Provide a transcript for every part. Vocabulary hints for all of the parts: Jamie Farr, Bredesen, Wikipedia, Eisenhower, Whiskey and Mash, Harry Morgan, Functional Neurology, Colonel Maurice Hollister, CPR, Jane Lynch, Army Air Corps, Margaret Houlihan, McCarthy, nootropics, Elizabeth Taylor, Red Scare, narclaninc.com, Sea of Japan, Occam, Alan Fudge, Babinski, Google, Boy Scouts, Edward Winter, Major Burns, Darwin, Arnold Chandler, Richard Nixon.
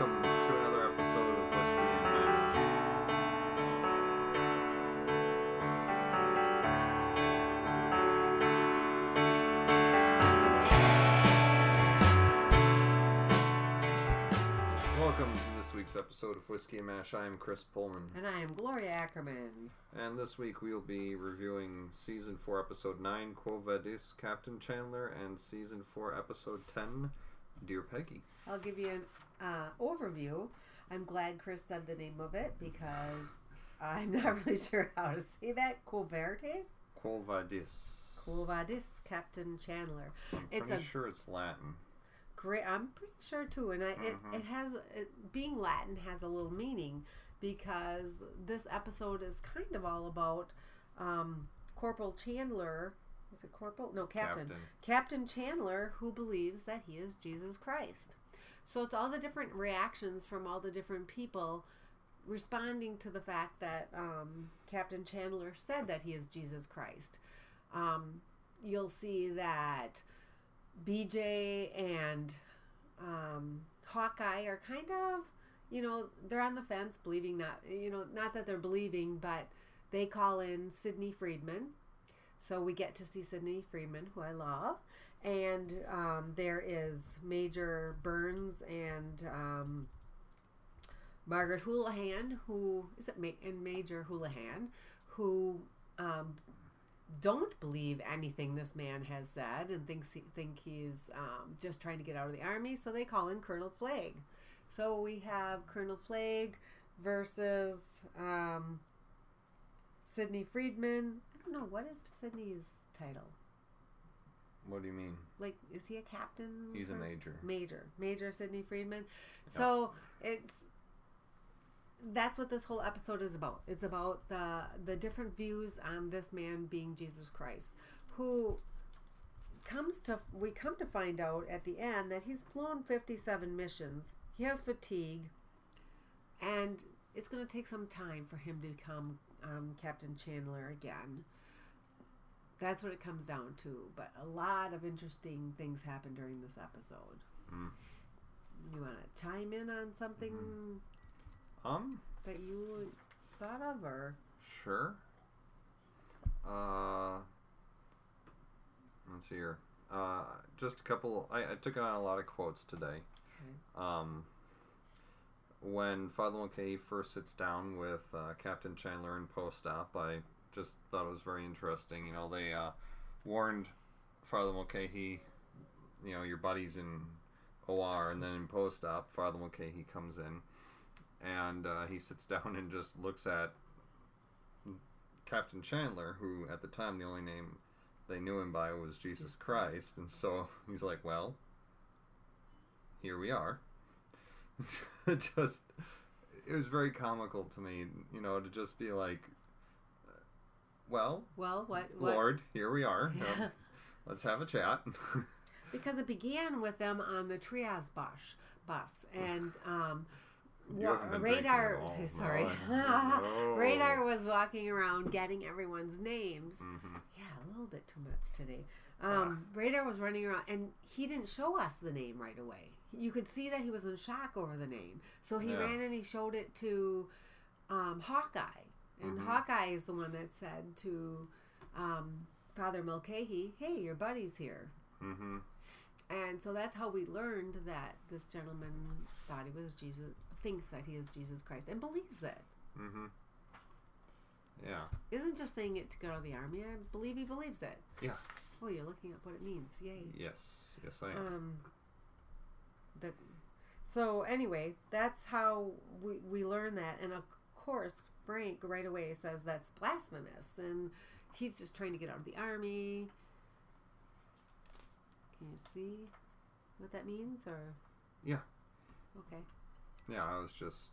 Welcome to another episode of Whiskey and Mash. Welcome to this week's episode of Whiskey and Mash. I am Chris Pullman. And I am Gloria Ackerman. And this week we will be reviewing Season 4, Episode 9, Quo Vadis, Captain Chandler, and Season 4, Episode 10, Dear Peggy. I'll give you an overview. I'm glad Chris said the name of it because I'm not really sure how to say that. Quo Vadis? Quo Vadis. Quo Vadis, Captain Chandler. I'm pretty sure it's Latin. Great, I'm pretty sure too, and being Latin has a little meaning because this episode is kind of all about Corporal Chandler. Is it Corporal? No, Captain. Captain Chandler, who believes that he is Jesus Christ. So it's all the different reactions from all the different people responding to the fact that Captain Chandler said that he is Jesus Christ. You'll see that BJ and Hawkeye are kind of, they're on the fence, believing not, not that they're believing, but they call in Sidney Freedman. So we get to see Sidney Freedman, who I love. And there is Major Burns and Margaret Houlihan, who don't believe anything this man has said and think he's just trying to get out of the army. So they call in Colonel Flagg. So we have Colonel Flagg versus Sidney Freedman. I don't know, what is Sidney's title? What do you mean? Like, is he a captain? He's a major. Major Sidney Freedman. No. So that's what this whole episode is about. It's about the different views on this man being Jesus Christ, who we come to find out at the end that he's flown 57 missions. He has fatigue, and it's going to take some time for him to become Captain Chandler again. That's what it comes down to. But a lot of interesting things happen during this episode. Mm. You want to chime in on something that you thought of, or? Sure. Let's see here. Just a couple. I took on a lot of quotes today. Okay. When Father Mulcahy first sits down with Captain Chandler in post-op, I just thought it was very interesting. They warned Father Mulcahy, your buddy's in OR, and then in post-op, Father Mulcahy comes in, and he sits down and just looks at Captain Chandler, who at the time the only name they knew him by was Jesus Christ, and so he's like, well, here we are. It was very comical to me, to just be like, well, what? Lord, here we are. Yeah. Let's have a chat. Because it began with them on the triage bus, and Radar was walking around getting everyone's names. Mm-hmm. Yeah, a little bit too much today. Radar was running around, and he didn't show us the name right away. You could see that he was in shock over the name. So he ran and he showed it to Hawkeye. And Hawkeye is the one that said to Father Mulcahy, hey, your buddy's here. Mm-hmm. And so that's how we learned that this gentleman thought he was Jesus, thinks that he is Jesus Christ, and believes it. Mm-hmm. Yeah. Isn't just saying it to get out of the army. I believe he believes it. Yeah. Oh, you're looking up what it means. Yay. Yes, I am. So anyway, that's how we learn that. And of course, Frank right away says that's blasphemous. And he's just trying to get out of the army. Can you see what that means? Or yeah. Okay. Yeah, I was just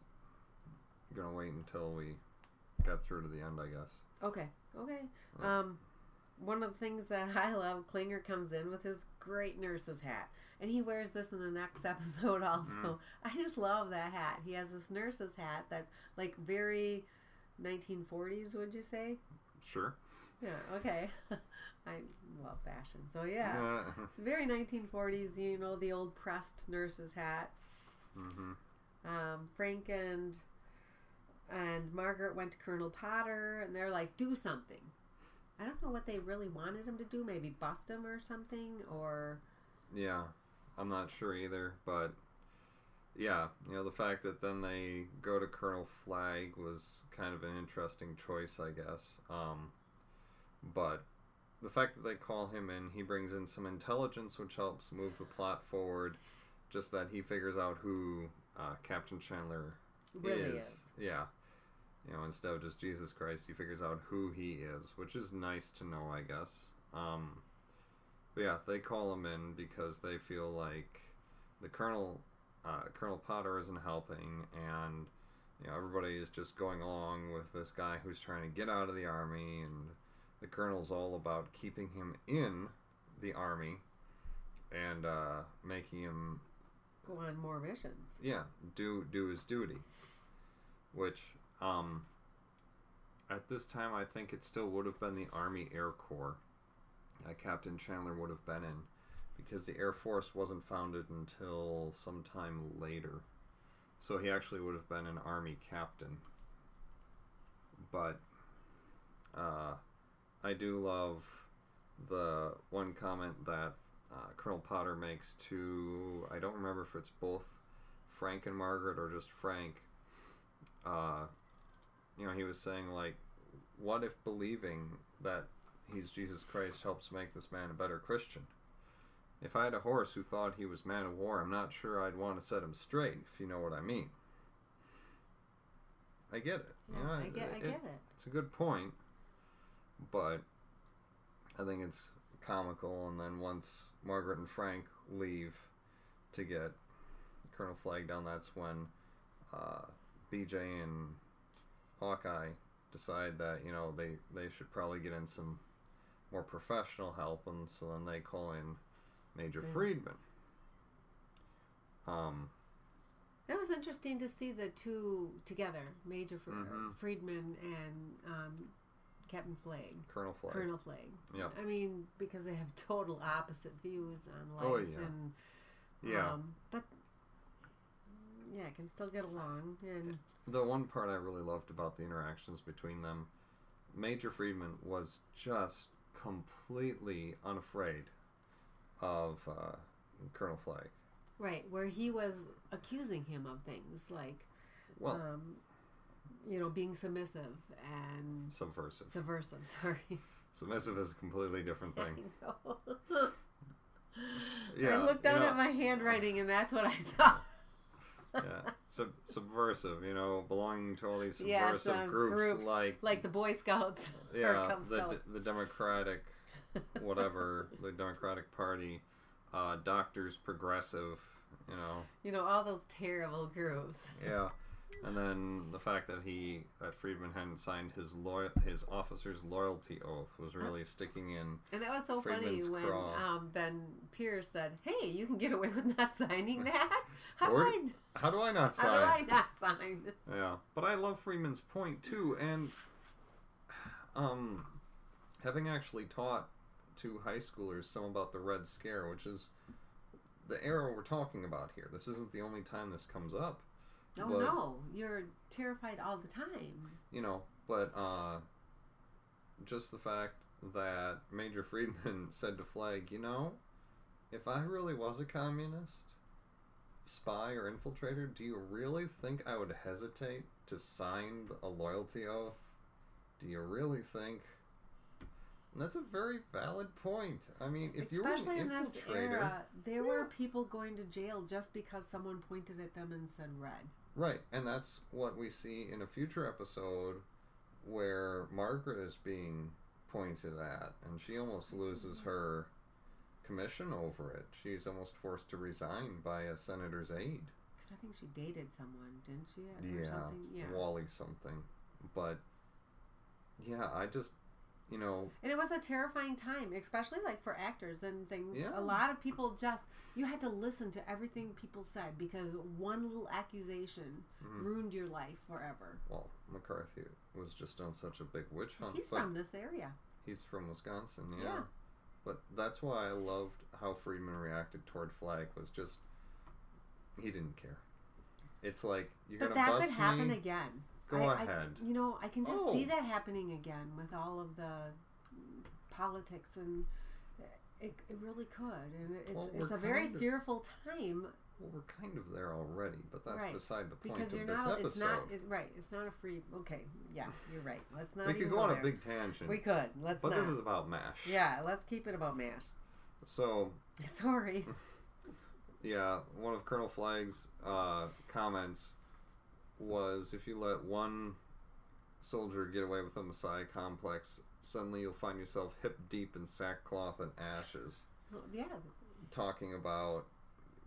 going to wait until we got through to the end, I guess. Okay. Yeah. One of the things that I love, Klinger comes in with his great nurse's hat. And he wears this in the next episode also. Mm. I just love that hat. He has this nurse's hat that's like very 1940s, would you say? Sure. Yeah, okay. I love fashion. So yeah. It's very 1940s, the old pressed nurse's hat. Mm-hmm. Frank and Margaret went to Colonel Potter, and they're like, do something. I don't know what they really wanted him to do. Maybe bust him or something, or... Yeah, I'm not sure either, but... Yeah, you know, the fact that then they go to Colonel Flagg was kind of an interesting choice, I guess. But the fact that they call him in, he brings in some intelligence, which helps move the plot forward. Just that he figures out who Captain Chandler really is. Yeah. You know, instead of just Jesus Christ, he figures out who he is, which is nice to know, I guess. But yeah, they call him in because they feel like the Colonel Potter isn't helping, and you know, everybody is just going along with this guy who's trying to get out of the army, and the colonel's all about keeping him in the army and making him go on more missions. Yeah, do his duty, which at this time I think it still would have been the Army Air Corps that Captain Chandler would have been in, because the Air Force wasn't founded until sometime later. So he actually would have been an Army captain. But I do love the one comment that Colonel Potter makes to, I don't remember if it's both Frank and Margaret or just Frank. You know, he was saying, like, what if believing that he's Jesus Christ helps make this man a better Christian? If I had a horse who thought he was man of war, I'm not sure I'd want to set him straight, if you know what I mean. I get it. Yeah, you know, I get it. It's a good point, but I think it's comical. And then once Margaret and Frank leave to get Colonel Flagg down, that's when BJ and Hawkeye decide that, you know, they should probably get in some more professional help, and so then they call in Major Freedman. It was interesting to see the two together, Major Freedman and Captain Flagg. Colonel Flagg. Yeah. I mean, because they have total opposite views on life. Oh, yeah. And, yeah. But, yeah, I can still get along. And the one part I really loved about the interactions between them, Major Freedman was just completely unafraid of Colonel Flagg. Right, where he was accusing him of things like, well, you know, being submissive and... Subversive, sorry. Submissive is a completely different thing. I know. Yeah, I looked down at my handwriting and that's what I saw. Yeah, subversive, you know, belonging to all these subversive groups. Like the Boy Scouts. Yeah, the Democratic... whatever, the Democratic Party, doctors, progressive, you know, all those terrible groups. Yeah, and then the fact that Freedman hadn't signed his officer's loyalty oath was really sticking in. And that was so funny when then Pierce said, "Hey, you can get away with not signing that. How do I not sign? How do I not sign?" Yeah, but I love Freedman's point too, and having actually taught to high schoolers some about the Red Scare, which is the era we're talking about here. This isn't the only time this comes up. Oh, but, no. You're terrified all the time. You know, but just the fact that Major Freedman said to Flagg, you know, if I really was a communist, spy, or infiltrator, do you really think I would hesitate to sign a loyalty oath? Do you really think... And that's a very valid point. I mean, if you were an infiltrator... Especially in this era, there were people going to jail just because someone pointed at them and said red. Right, and that's what we see in a future episode where Margaret is being pointed at, and she almost loses her commission over it. She's almost forced to resign by a senator's aide. Because I think she dated someone, didn't she? Yeah, Wally something. But, yeah, I just... You know, and it was a terrifying time, especially like for actors and things. Yeah. A lot of people you had to listen to everything people said because one little accusation ruined your life forever. Well, McCarthy was just on such a big witch hunt. He's from this area. He's from Wisconsin, yeah. But that's why I loved how Freedman reacted toward Flagg. He didn't care. It's like, you're going to bust me? But that could happen again. Go ahead. You know, I can just see that happening again with all of the politics, and it really could. And it's a very fearful time. Well, we're kind of there already, but that's beside the point of this episode. It's not a free... Okay, yeah, you're right. Let's not We could go on a big tangent. We could. But this is about MASH. Yeah, let's keep it about MASH. So... Sorry. Yeah, one of Colonel Flagg's comments was, if you let one soldier get away with a Messiah complex, suddenly you'll find yourself hip deep in sackcloth and ashes. Yeah. Talking about...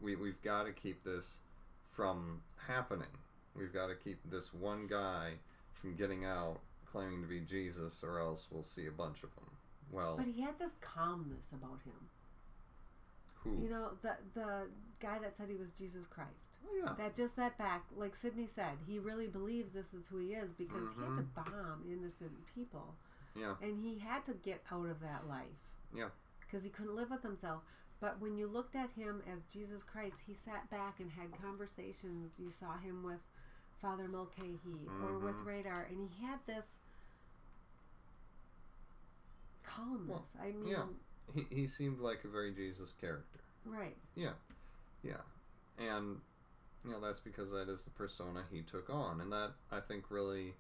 We've got to keep this from happening. We've got to keep this one guy from getting out claiming to be Jesus, or else we'll see a bunch of them. Well, but he had this calmness about him. Who? You know, the guy that said he was Jesus Christ. Oh, yeah. That just sat back, like Sidney said, he really believes this is who he is, because he had to bomb innocent people. Yeah. And he had to get out of that life. Yeah. Because he couldn't live with himself. But when you looked at him as Jesus Christ, he sat back and had conversations. You saw him with Father Mulcahy or with Radar, and he had this calmness. Well, I mean... Yeah. He seemed like a very Jesus character. Right. Yeah. Yeah. And, you know, that's because that is the persona he took on. And that, I think, really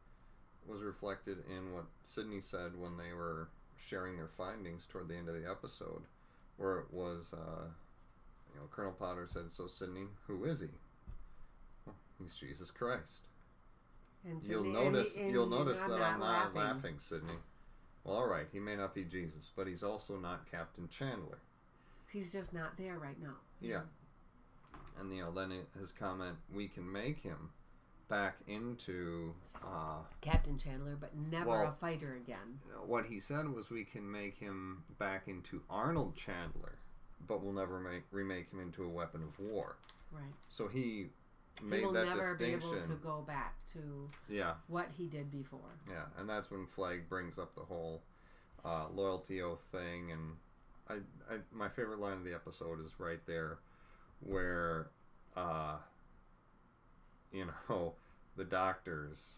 was reflected in what Sidney said when they were sharing their findings toward the end of the episode, where it was, you know, Colonel Potter said, "So, Sidney, who is he?" Well, he's Jesus Christ. And you'll notice, I'm not laughing, Sidney. Well, all right, he may not be Jesus, but he's also not Captain Chandler. He's just not there right now. Yeah, and you know, then his comment, "We can make him back into Captain Chandler, but never a fighter again." What he said was, "We can make him back into Arnold Chandler, but we'll never remake him into a weapon of war." Right. So he made that distinction. He will never be able to go back to what he did before. Yeah, and that's when Flagg brings up the whole loyalty oath thing, and I my favorite line of the episode is right there, where you know, the doctors,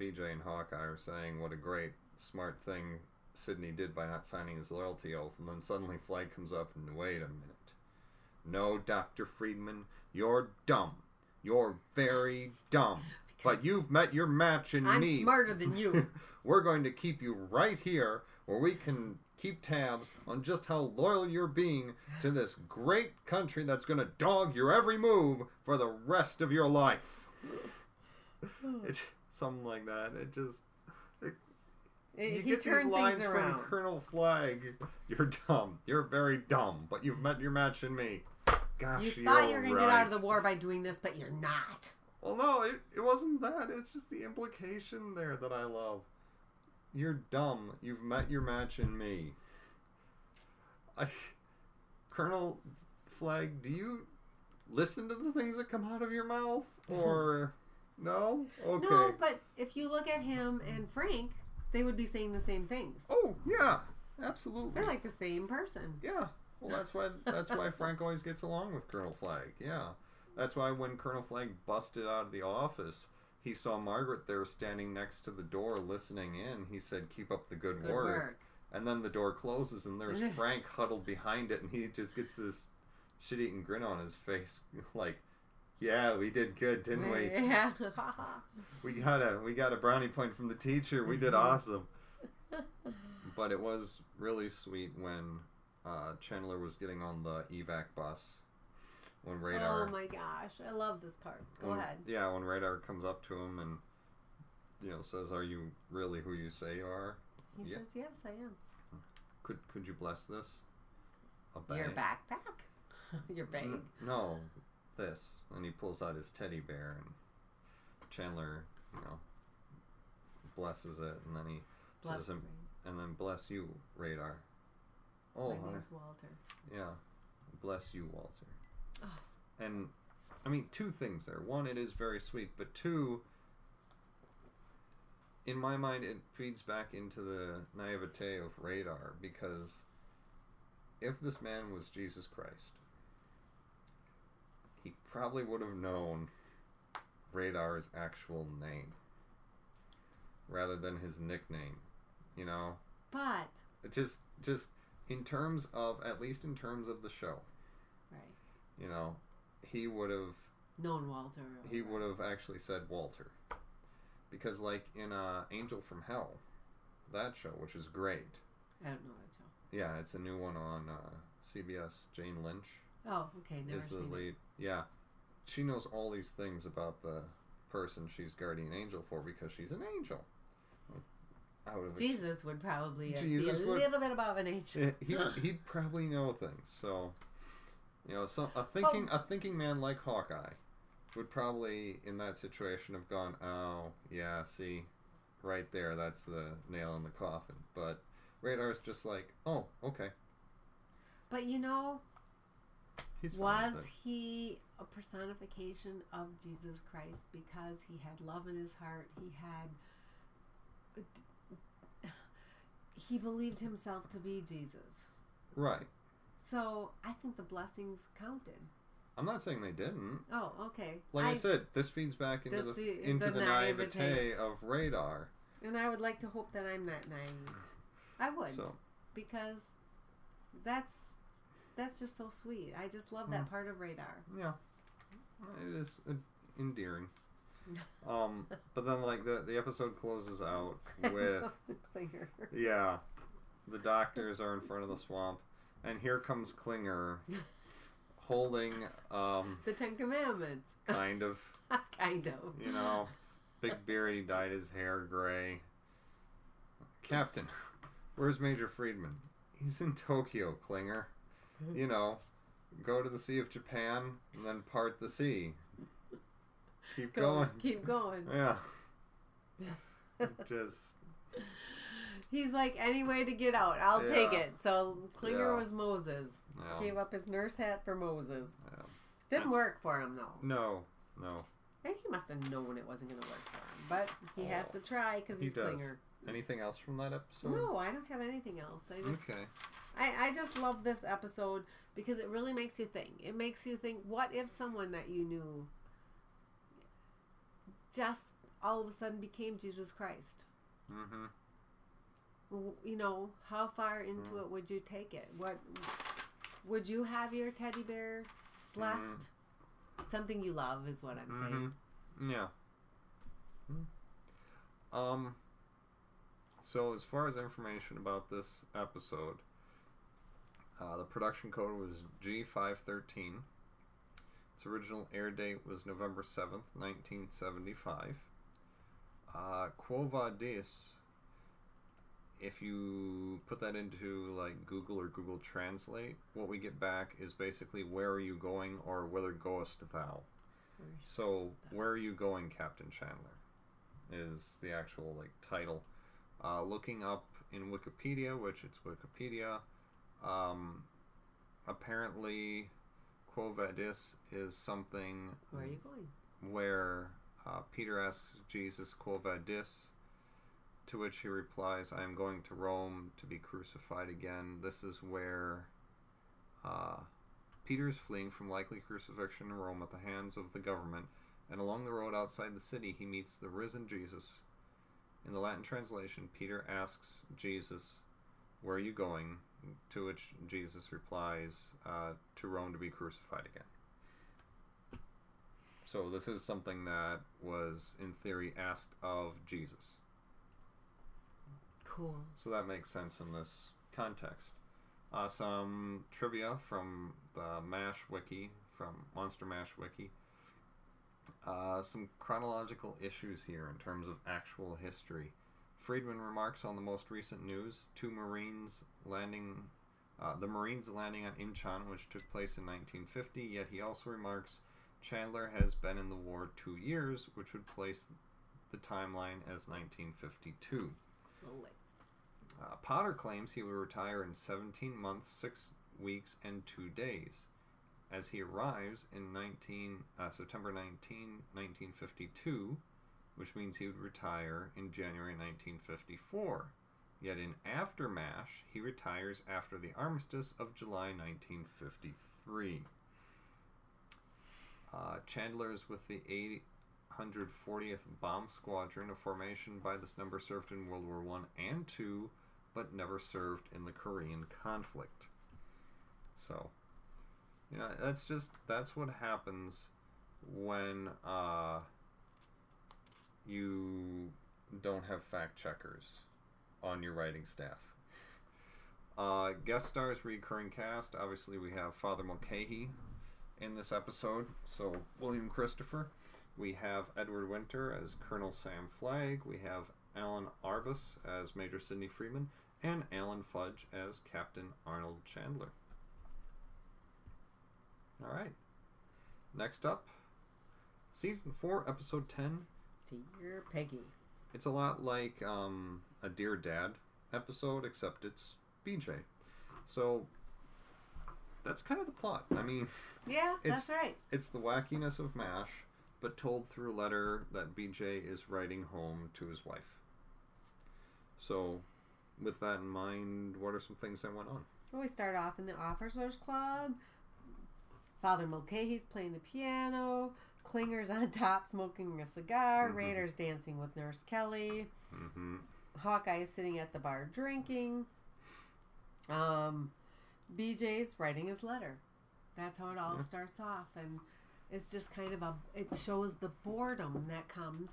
BJ and Hawkeye, are saying what a great, smart thing Sidney did by not signing his loyalty oath. And then suddenly Flagg comes up and, "Wait a minute. No, Dr. Friedman, you're dumb. You're very dumb. But you've met your match in me. I'm smarter than you. We're going to keep you right here where we can keep tabs on just how loyal you're being to this great country that's going to dog your every move for the rest of your life." Something like that. It just... You get these lines from Colonel Flagg. "You're dumb. You're very dumb. But you've met your match in me." Gosh, you thought you were going to get out of the war by doing this, but you're not. Well, no, it wasn't that. It's just the implication there that I love. "You're dumb. You've met your match in me." Colonel Flagg, do you listen to the things that come out of your mouth? Or no? Okay. No, but if you look at him and Frank, they would be saying the same things. Oh, yeah. Absolutely. They're like the same person. Yeah. Well, that's why Frank always gets along with Colonel Flagg. Yeah. That's why when Colonel Flagg busted out of the office, he saw Margaret there standing next to the door listening in. He said, "Keep up the good work. And then the door closes and there's Frank huddled behind it, and he just gets this shit-eating grin on his face. Like, "Yeah, we did good, didn't we? Yeah. we got a brownie point from the teacher. We did awesome." But it was really sweet when Chandler was getting on the evac bus. When Radar... Oh my gosh, I love this part. Go ahead. Yeah, when Radar comes up to him and, you know, says, "Are you really who you say you are?" He says, "Yes, I am. Could you bless this? A bag? Your backpack? Your bag?" No, this. And he pulls out his teddy bear, and Chandler, you know, blesses it, and then he bless says, me. "And then bless you, Radar." Oh, my name's Walter. Yeah, bless you, Walter. And, I mean, two things there. One, it is very sweet. But two, in my mind, it feeds back into the naivete of Radar. Because if this man was Jesus Christ, he probably would have known Radar's actual name rather than his nickname, you know? But just in terms of, at least in terms of the show, right? You know, he would have known Walter. He would have actually said Walter, because like in Angel from Hell, that show, which is great. I don't know that show. Yeah, it's a new one on CBS. Jane Lynch. Oh, okay. Never is the seen lead. It. Yeah, she knows all these things about the person she's guardian angel for because she's an angel. Jesus would probably be a little bit above an angel. He'd probably know things. So, you know, a thinking man like Hawkeye would probably, in that situation, have gone, "Oh, yeah, see, right there, that's the nail in the coffin." But Radar's just like, "Oh, okay." But you know, was he a personification of Jesus Christ because he had love in his heart? He believed himself to be Jesus. Right. So, I think the blessings counted. I'm not saying they didn't. Oh, okay. Like I said, this feeds back into the naivete of Radar. And I would like to hope that I'm not naive. I would. So. Because that's just so sweet. I just love that part of Radar. Yeah. It is endearing. But then, like, the episode closes out with Klinger. Yeah, the doctors are in front of the swamp, and here comes Klinger, holding the Ten Commandments. Kind of. Kind of. You know, big beard. He dyed his hair gray. Captain, where's Major Freedman? He's in Tokyo, Klinger. You know, go to the Sea of Japan and then part the sea. Keep going. Keep going. Yeah. Just. He's like, any way to get out, I'll take it. So Klinger was Moses. Yeah. Gave up his nurse hat for Moses. Yeah. Didn't work for him, though. No. No. And he must have known it wasn't going to work for him. But he has to try because he's Klinger. Anything else from that episode? No, I don't have anything else. I just love this episode because it really makes you think. It makes you think, what if someone that you knew just all of a sudden became Jesus Christ? Mm-hmm. You know, how far into it would you take it? What would you have your teddy bear blessed? Mm-hmm. Something you love is what I'm saying. Yeah. Mm-hmm. So as far as information about this episode, the production code was G513. Its original air date was November 7th, 1975. Quo Vadis, if you put that into like Google or Google Translate, what we get back is basically, where are you going, or whither goest thou? So, where are you going, Captain Chandler? Is the actual like title. Looking up in Wikipedia, which it's Wikipedia, apparently Quo Vadis is something where are you going? Where Peter asks Jesus, Quo Vadis, to which he replies, I am going to Rome to be crucified again. This is where Peter's fleeing from likely crucifixion in Rome at the hands of the government, and along the road outside the city he meets the risen Jesus. In the Latin translation, Peter asks Jesus, where are you going? To which Jesus replies, to Rome to be crucified again. So this is something that was, in theory, asked of Jesus. Cool. So that makes sense in this context. Some trivia from the MASH Wiki, from Monster MASH Wiki. Some chronological issues here in terms of actual history. Friedman remarks on the most recent news, the Marines landing on Incheon, which took place in 1950, yet he also remarks Chandler has been in the war 2 years, which would place the timeline as 1952. Potter claims he will retire in 17 months, 6 weeks, and 2 days. As he arrives in September 19, 1952, which means he would retire in January 1954. Yet in After MASH, he retires after the armistice of July 1953. Chandler is with the 140th Bomb Squadron, a formation by this number served in World War I and II, but never served in the Korean conflict. So, you know, that's what happens when you don't have fact checkers on your writing staff. Guest stars, recurring cast. Obviously, we have Father Mulcahy in this episode, so William Christopher. We have Edward Winter as Colonel Sam Flagg. We have Alan Arvis as Major Sidney Freedman, and Alan Fudge as Captain Arnold Chandler. All right. Next up, Season 4, Episode 10. Dear Peggy. It's a lot like a Dear Dad episode, except it's BJ. So that's kind of the plot. I mean... Yeah, that's right. It's the wackiness of MASH, but told through a letter that BJ is writing home to his wife. So, with that in mind, what are some things that went on? Well, we start off in the Officers Club. Father Mulcahy's playing the piano. Klinger's on top smoking a cigar. Mm-hmm. Radar's dancing with Nurse Kelly. Mm-hmm. Hawkeye is sitting at the bar drinking. BJ's writing his letter. That's how it all starts off. And it's just kind of it shows the boredom that comes.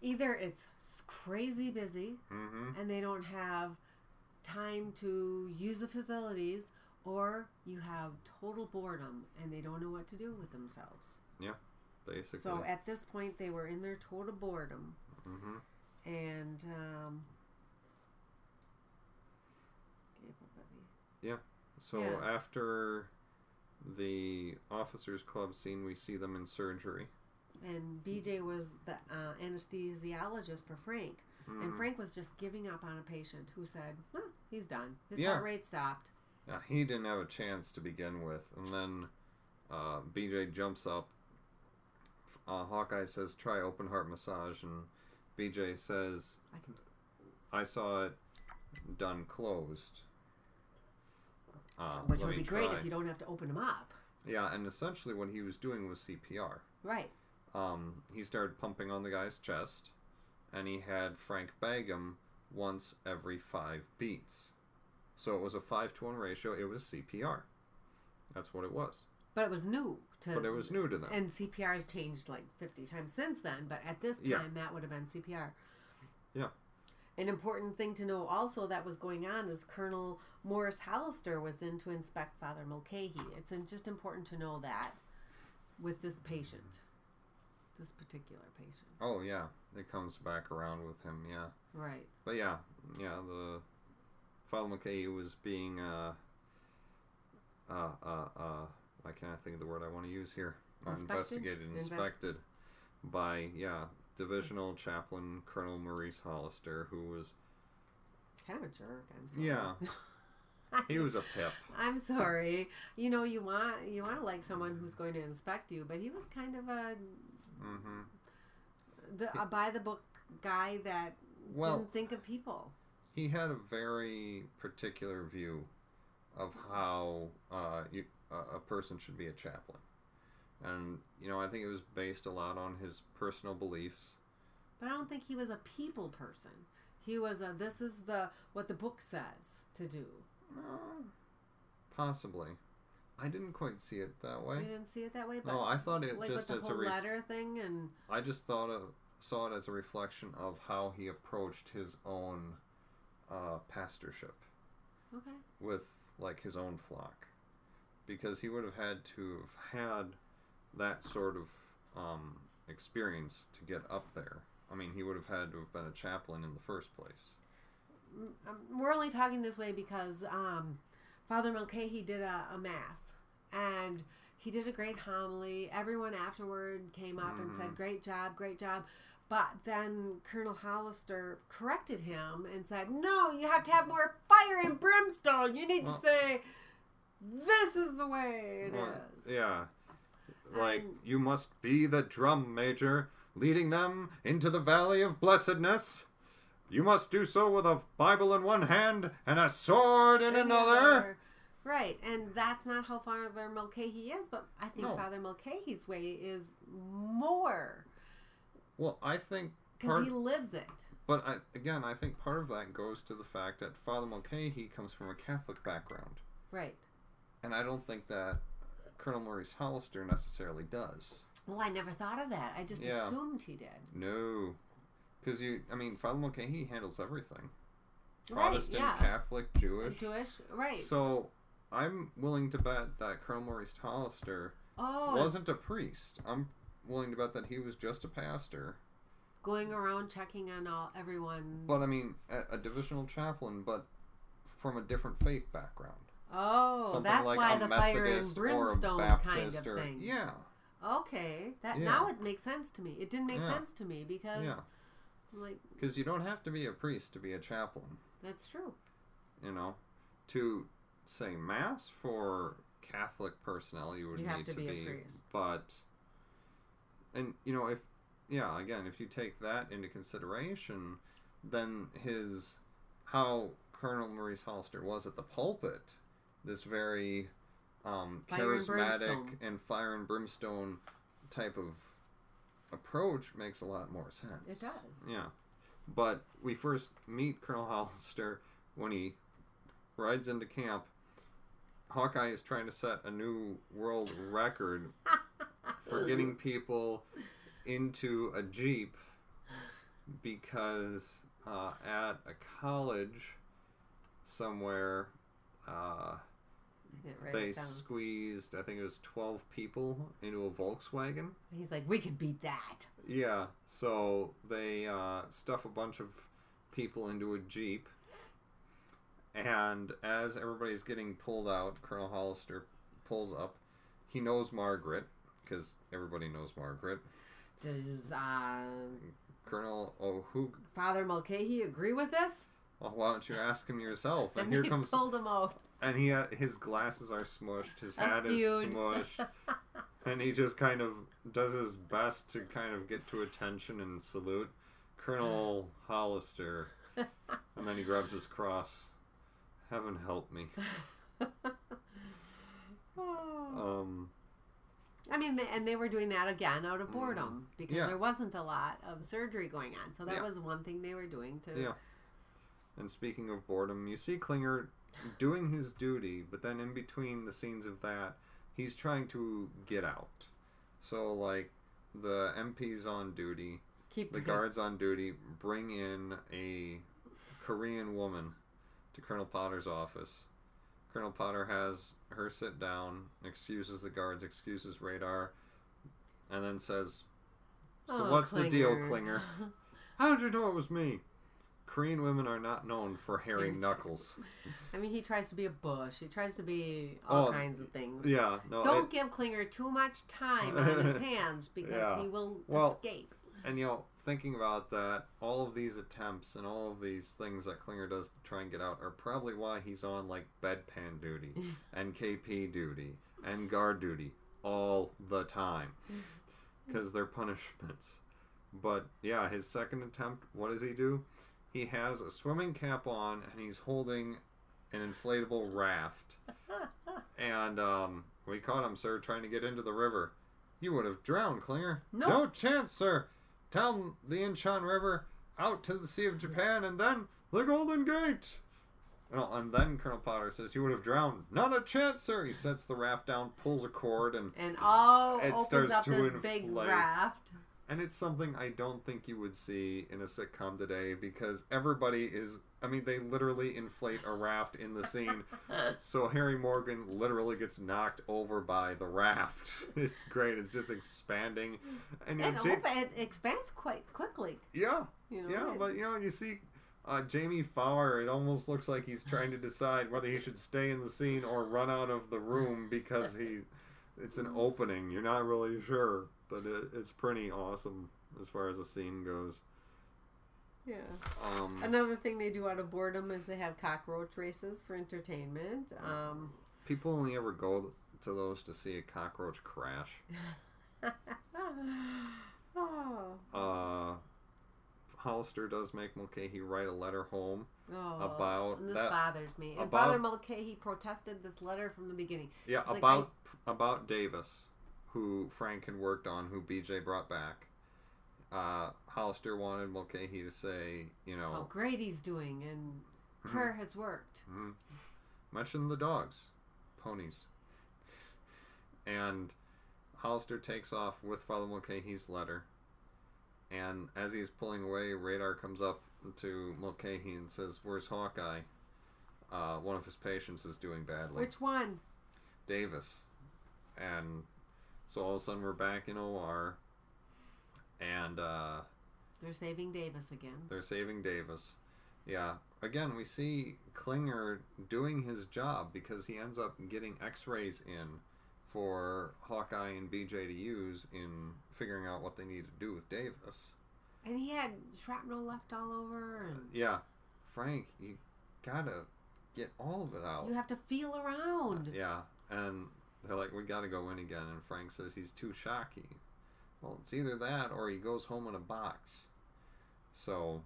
Either it's crazy busy, mm-hmm. and they don't have time to use the facilities, or you have total boredom and they don't know what to do with themselves. Yeah, basically. So at this point, they were in their total boredom. Mm-hmm. And, yeah. So after the Officers Club scene, we see them in surgery. And BJ was the anesthesiologist for Frank. Mm. And Frank was just giving up on a patient who said, well, he's done. His heart rate stopped. Now, he didn't have a chance to begin with. And then BJ jumps up. Hawkeye says, try open heart massage. And BJ says, I saw it done closed. Which would be great if you don't have to open them up. Yeah, and essentially what he was doing was CPR. Right. He started pumping on the guy's chest, and he had Frank bag him once every 5 beats. So it was a 5-to-1 ratio. It was CPR. That's what it was. But it was new to them. But it was new to them. And CPR has changed like 50 times since then, but at this time that would have been CPR. Yeah. An important thing to know also that was going on is Colonel Maurice Hollister was in to inspect Father Mulcahy. It's just important to know that with this patient, this particular patient. Oh, yeah. It comes back around with him, yeah. Right. But the Father Mulcahy was being, why can't I think of the word I want to use here? Inspected by, Divisional Chaplain Colonel Maurice Hollister, who was kind of a jerk. I'm sorry. Yeah, he was a pip. I'm sorry. You know, you want to like someone who's going to inspect you, but he was kind of a a by the book guy that didn't think of people. He had a very particular view of how a person should be a chaplain. And, you know, I think it was based a lot on his personal beliefs. But I don't think he was a people person. He was this is what the book says to do. Possibly. I didn't quite see it that way. You didn't see it that way? But no, I thought it like just as a... letter thing and... I just saw it as a reflection of how he approached his own pastorship. Okay. With, like, his own flock. Because he would have had to have had that sort of experience to get up there. I mean, he would have had to have been a chaplain in the first place. We're only talking this way because Father Mulcahy did a mass, and he did a great homily. Everyone afterward came up and said, great job, great job. But then Colonel Hollister corrected him and said, no, you have to have more fire and brimstone. You need to say... This is the way it is. Yeah. Like, you must be the drum major, leading them into the valley of blessedness. You must do so with a Bible in one hand and a sword in another. Right, and that's not how Father Mulcahy is, but I think Father Mulcahy's way is more Well, I think... Because he lives it. But, I think part of that goes to the fact that Father Mulcahy comes from a Catholic background. Right. And I don't think that Colonel Maurice Hollister necessarily does. Well, I never thought of that. I just assumed he did. No. Because, Father Mulcahy handles everything. Protestant, right, Catholic, Jewish. Right. So, I'm willing to bet that Colonel Maurice Hollister wasn't a priest. I'm willing to bet that he was just a pastor. Going around checking on everyone. But, a divisional chaplain, but from a different faith background. Oh, something that's like why the Methodist fire and brimstone kind of thing. Yeah. Okay. Now it makes sense to me. It didn't make sense to me because... Yeah. Because you don't have to be a priest to be a chaplain. That's true. To say mass for Catholic personnel, you would need to be a priest. But, and if you take that into consideration, then how Colonel Maurice Hollister was at the pulpit, this very charismatic and fire and brimstone type of approach makes a lot more sense. It does. Yeah. But we first meet Colonel Hollister when he rides into camp. Hawkeye is trying to set a new world record for getting people into a Jeep because at a college somewhere they squeezed, I think it was 12 people into a Volkswagen. He's like, we can beat that. Yeah, so they stuff a bunch of people into a Jeep. And as everybody's getting pulled out, Colonel Hollister pulls up. He knows Margaret, because everybody knows Margaret. Does Colonel O'Hoog... Father Mulcahy agree with this? Well, why don't you ask him yourself? And here comes... pulled him out. And he, his glasses are smushed, his hat is smushed, and he just kind of does his best to kind of get to attention and salute Colonel Hollister. And then he grabs his cross. Heaven help me. They were doing that again out of boredom, because there wasn't a lot of surgery going on. So that was one thing they were doing too. Yeah. And speaking of boredom, you see Klinger doing his duty, but then in between the scenes of that, he's trying to get out. So, the MP's on duty, the guards on duty, bring in a Korean woman to Colonel Potter's office. Colonel Potter has her sit down, excuses the guards, excuses Radar, and then says, so what's the deal, Klinger? How'd you know it was me? Korean women are not known for hairy knuckles. He tries to be a bush. He tries to be all kinds of things. Yeah. No, don't give Klinger too much time on his hands because he will escape. And, thinking about that, all of these attempts and all of these things that Klinger does to try and get out are probably why he's on, bedpan duty and KP duty and guard duty all the time because they're punishments. But, yeah, his second attempt, what does he do? He has a swimming cap on, and he's holding an inflatable raft. And we caught him, sir, trying to get into the river. You would have drowned, Klinger. No. No chance, sir. Down the Incheon River, out to the Sea of Japan, and then the Golden Gate. And then Colonel Potter says, you would have drowned. Not a chance, sir. He sets the raft down, pulls a cord, and it starts to inflate. Big raft. And it's something I don't think you would see in a sitcom today because everybody is... they literally inflate a raft in the scene. So Harry Morgan literally gets knocked over by the raft. It's great. It's just expanding. It expands quite quickly. Yeah. You see Jamie Farr, it almost looks like he's trying to decide whether he should stay in the scene or run out of the room because it's an opening. You're not really sure. But it's pretty awesome as far as the scene goes. Yeah. Another thing they do out of boredom is they have cockroach races for entertainment. People only ever go to those to see a cockroach crash. Hollister does make Mulcahy write a letter home about... And this bothers me. And Father Mulcahy protested this letter from the beginning. Yeah, about Davis, who Frank had worked on, who BJ brought back. Hollister wanted Mulcahy to say, you know, how great he's doing and prayer has worked. Mention the dogs, ponies. And Hollister takes off with Father Mulcahy's letter. And as he's pulling away, Radar comes up to Mulcahy and says, "Where's Hawkeye? One of his patients is doing badly." Which one? Davis. And so all of a sudden we're back in OR. And they're saving Davis again. They're saving Davis. Yeah. Again, we see Klinger doing his job because he ends up getting x-rays in for Hawkeye and BJ to use in figuring out what they need to do with Davis. And he had shrapnel left all over. And yeah. Frank, you gotta get all of it out. You have to feel around. Yeah. And they're like, we gotta go in again. And Frank says he's too shocky. Well, it's either that or he goes home in a box. So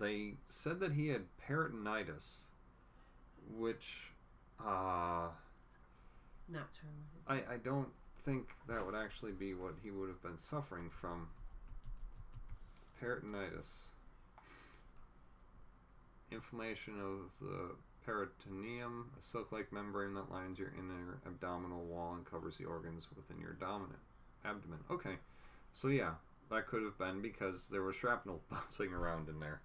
they said that he had peritonitis, which... not sure. I don't think that would actually be what he would have been suffering from. Peritonitis. Inflammation of the peritoneum, a silk-like membrane that lines your inner abdominal wall and covers the organs within your abdomen. Okay. So yeah, that could have been because there was shrapnel bouncing around in there.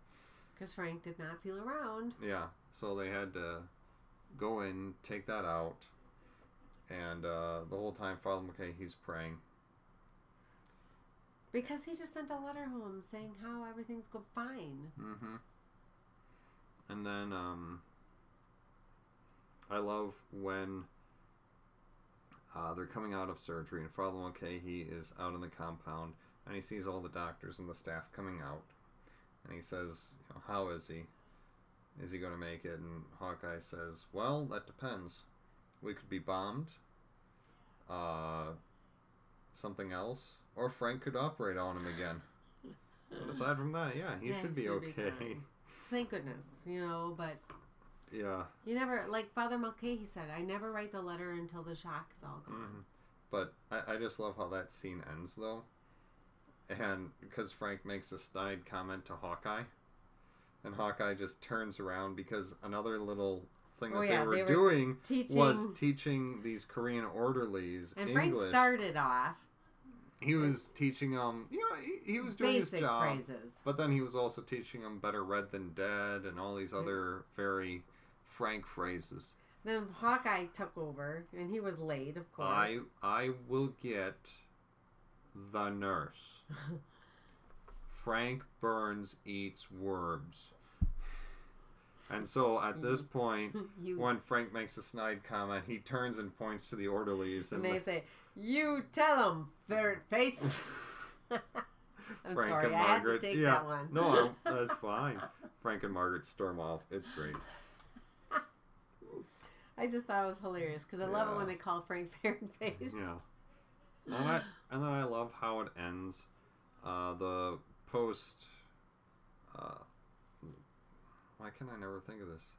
Because Frank did not feel around. Yeah. So they had to go in, take that out. And the whole time, Father Mulcahy, he's praying. Because he just sent a letter home saying how everything's going fine. Mm-hmm. And then, I love when they're coming out of surgery, and Father Mulcahy, he is out in the compound, and he sees all the doctors and the staff coming out. And he says, you know, how is he? Is he going to make it? And Hawkeye says, well, that depends. We could be bombed, something else, or Frank could operate on him again. But aside from that, yeah, he should be okay. Thank goodness, you know, but... Yeah. You never, like Father Mulcahy said, I never write the letter until the shock is all gone. Mm-hmm. But I just love how that scene ends, though. And because Frank makes a snide comment to Hawkeye, and Hawkeye just turns around because another little... thing they were doing was teaching these Korean orderlies and English. Frank started off. He was teaching them, you know, he was doing his job. Basic phrases. But then he was also teaching them better red than dead and all these other very Frank phrases. Then Hawkeye took over, and he was late, of course. I will get the nurse. Frank Burns eats worms. And so at this point, when Frank makes a snide comment, he turns and points to the orderlies. And they say, you tell them, ferret face. I'm Frank sorry, and I had to take that one. No, that's fine. Frank and Margaret storm off. It's great. I just thought it was hilarious because I love it when they call Frank ferret face. Yeah. And then I love how it ends. The post... why can I never think of this?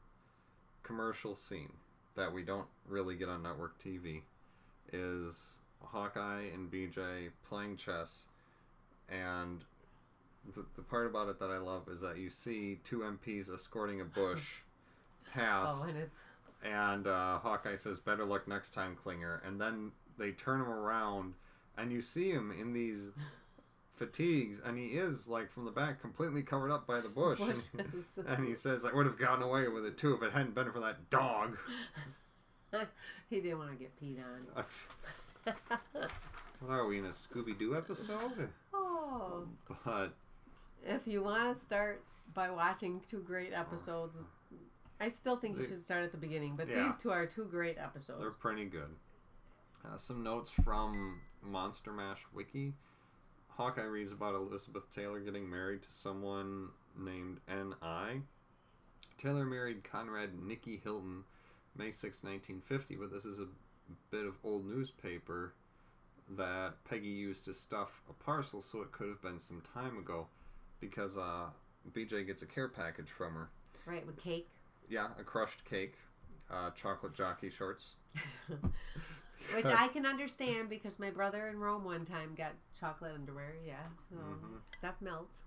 Commercial scene that we don't really get on network TV is Hawkeye and BJ playing chess, and the part about it that I love is that you see two MPs escorting a bush past, and Hawkeye says, better luck next time, Klinger, and then they turn him around, and you see him in these... fatigues, and he is, like, from the back completely covered up by the bush, and he says, I would have gotten away with it too if it hadn't been for that dog. He didn't want to get peed on. What are we, in a Scooby-Doo episode? Oh, but if you want to start by watching two great episodes, I still think you should start at the beginning, but these two are two great episodes. They're pretty good. Some notes from Monster MASH Wiki. Hawkeye reads about Elizabeth Taylor getting married to someone named N.I. Taylor married Conrad Nicky Hilton May 6, 1950, but this is a bit of old newspaper that Peggy used to stuff a parcel, so it could have been some time ago, because BJ gets a care package from her. Right, with cake? Yeah, a crushed cake, chocolate jockey shorts. Which I can understand because my brother in Rome one time got chocolate underwear. Yeah, so stuff melts.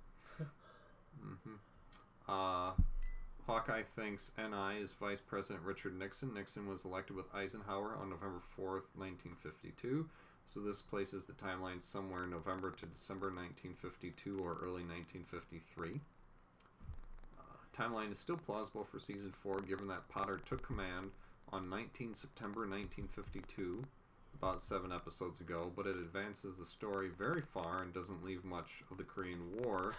Hawkeye thinks NI is Vice President Richard Nixon. Nixon was elected with Eisenhower on November 4th, 1952. So this places the timeline somewhere November to December 1952 or early 1953. Timeline is still plausible for Season 4 given that Potter took command on 19 September 1952, about 7 episodes ago, but it advances the story very far and doesn't leave much of the Korean War,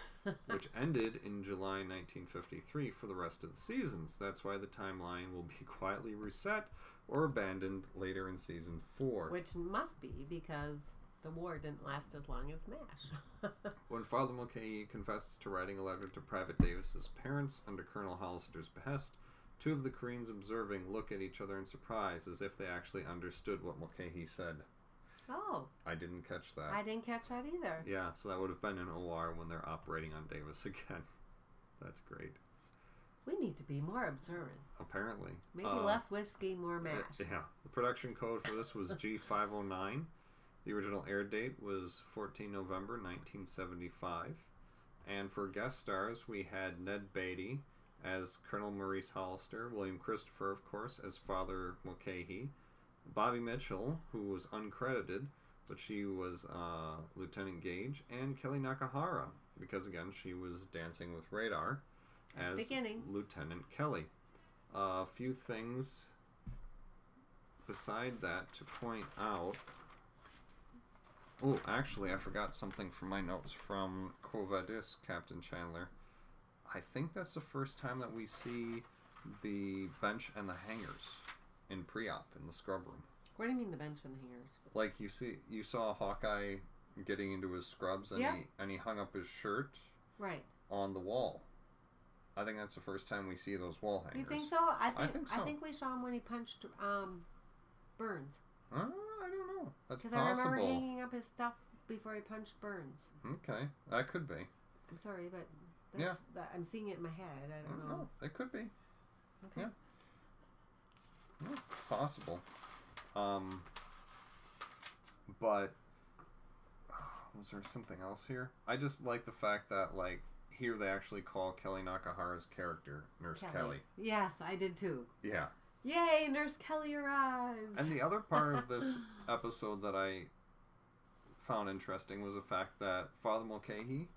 which ended in July 1953 for the rest of the seasons. That's why the timeline will be quietly reset or abandoned later in Season 4. Which must be because the war didn't last as long as MASH. When Father Mulcahy confesses to writing a letter to Private Davis's parents under Colonel Hollister's behest, two of the Koreans observing look at each other in surprise as if they actually understood what Mulcahy said. Oh. I didn't catch that. I didn't catch that either. Yeah, so that would have been an OR when they're operating on Davis again. That's great. We need to be more observant. Apparently. Maybe less whiskey, more MASH. Yeah. The production code for this was G509. The original air date was 14 November 1975. And for guest stars, we had Ned Beatty as Colonel Maurice Hollister, William Christopher, of course, as Father Mulcahy, Bobby Mitchell, who was uncredited, but she was Lieutenant Gage, and Kelly Nakahara, because, again, she was dancing with Radar as Lieutenant Kelly. A few things beside that to point out. Oh, actually, I forgot something from my notes from Quo Vadis, Captain Chandler. I think that's the first time that we see the bench and the hangers in pre-op, in the scrub room. What do you mean the bench and the hangers? Like, you saw Hawkeye getting into his scrubs, and, he hung up his shirt on the wall. I think that's the first time we see those wall hangers. You think so? I think so. I think we saw him when he punched Burns. I don't know. That's possible. Because I remember hanging up his stuff before he punched Burns. Okay. That could be. I'm sorry, but... That's, I'm seeing it in my head. I don't know. It could be. Okay. Yeah. Yeah, possible. But was there something else here? I just like the fact that, like, here they actually call Kelly Nakahara's character Nurse Kelly. Yes, I did too. Yeah. Yay, Nurse Kelly arrives! And the other part of this episode that I found interesting was the fact that Father Mulcahy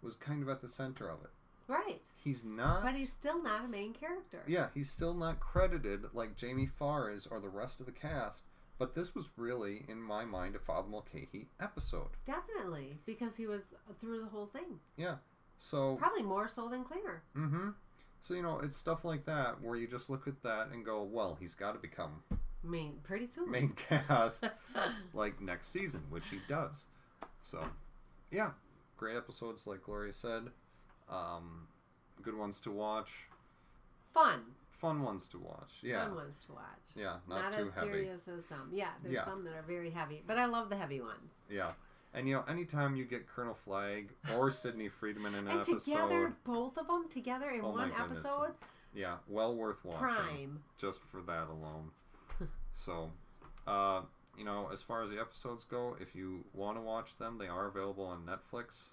was kind of at the center of it. Right. He's not... But he's still not a main character. Yeah, he's still not credited like Jamie Farr is or the rest of the cast, but this was really, in my mind, a Father Mulcahy episode. Definitely, because he was through the whole thing. Yeah, so... Probably more so than Klinger. Mm-hmm. So, you know, it's stuff like that where you just look at that and go, well, he's got to become... Main cast, like, next season, which he does. So, yeah. Great episodes, like Gloria said. Good ones to watch. Fun ones to watch. Yeah. Fun ones to watch. Yeah, not too heavy. Not as serious as some. Yeah, there's some that are very heavy, but I love the heavy ones. Yeah. And, you know, anytime you get Colonel Flagg or Sidney Freedman in an episode. And together, both of them together in one episode. Yeah, well worth watching. Prime. Just for that alone. So, you know, as far as the episodes go, if you want to watch them, they are available on Netflix.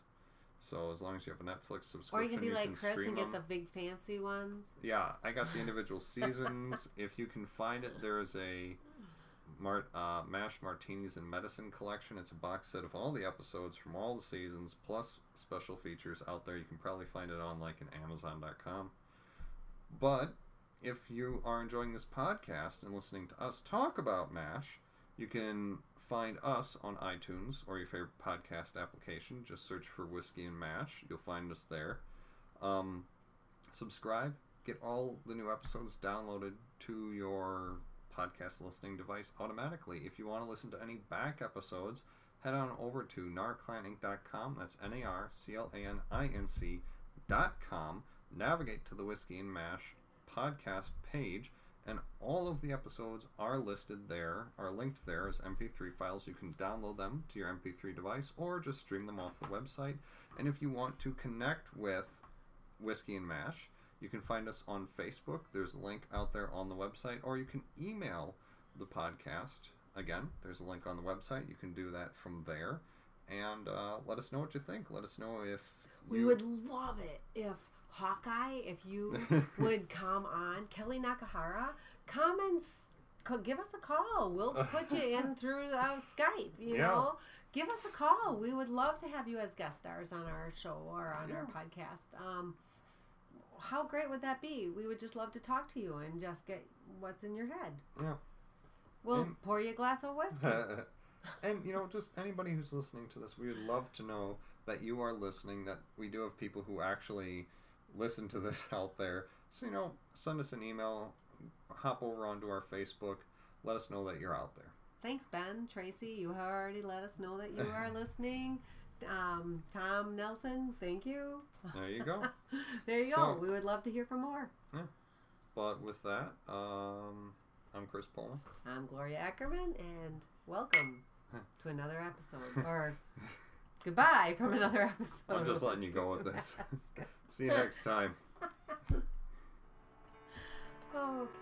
So as long as you have a Netflix subscription, or you can be like Chris and get the big fancy ones. Yeah, I got the individual seasons. If you can find it, there is a MASH Martinis and Medicine collection. It's a box set of all the episodes from all the seasons, plus special features out there. You can probably find it on like an Amazon.com. But if you are enjoying this podcast and listening to us talk about MASH, you can find us on iTunes or your favorite podcast application. Just search for Whiskey and Mash. You'll find us there. Subscribe. Get all the new episodes downloaded to your podcast listening device automatically. If you want to listen to any back episodes, head on over to narclaninc.com. That's NARCLANINC.com. Navigate to the Whiskey and Mash podcast page. And all of the episodes are listed there, are linked there as MP3 files. You can download them to your MP3 device or just stream them off the website. And if you want to connect with Whiskey and Mash, you can find us on Facebook. There's a link out there on the website. Or you can email the podcast Again, there's a link on the website. You can do that from there. And let us know what you think. Let us know if... We would love it if Hawkeye, if you would come on. Kelly Nakahara, come and give us a call. We'll put you in through Skype, you know. Give us a call. We would love to have you as guest stars on our show or on our podcast. How great would that be? We would just love to talk to you and just get what's in your head. Yeah. We'll pour you a glass of whiskey. And, you know, just anybody who's listening to this, we would love to know that you are listening, that we do have people who actually listen to this out there. So, you know, send us an email, hop over onto our Facebook, let us know that you're out there. Thanks, Ben. Tracy, you have already let us know that you are listening. Tom Nelson, thank you. There you go. there you go. We would love to hear from more. Yeah. But with that, I'm Chris Pullman. I'm Gloria Ackerman, and welcome to another episode. Or goodbye from another episode. I'm just letting you go with this. See you next time. Okay.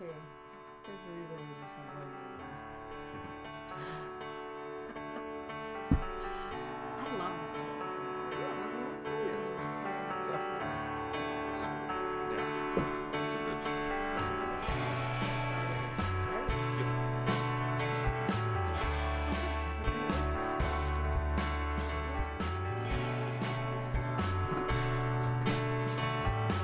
There's a reason we just have one.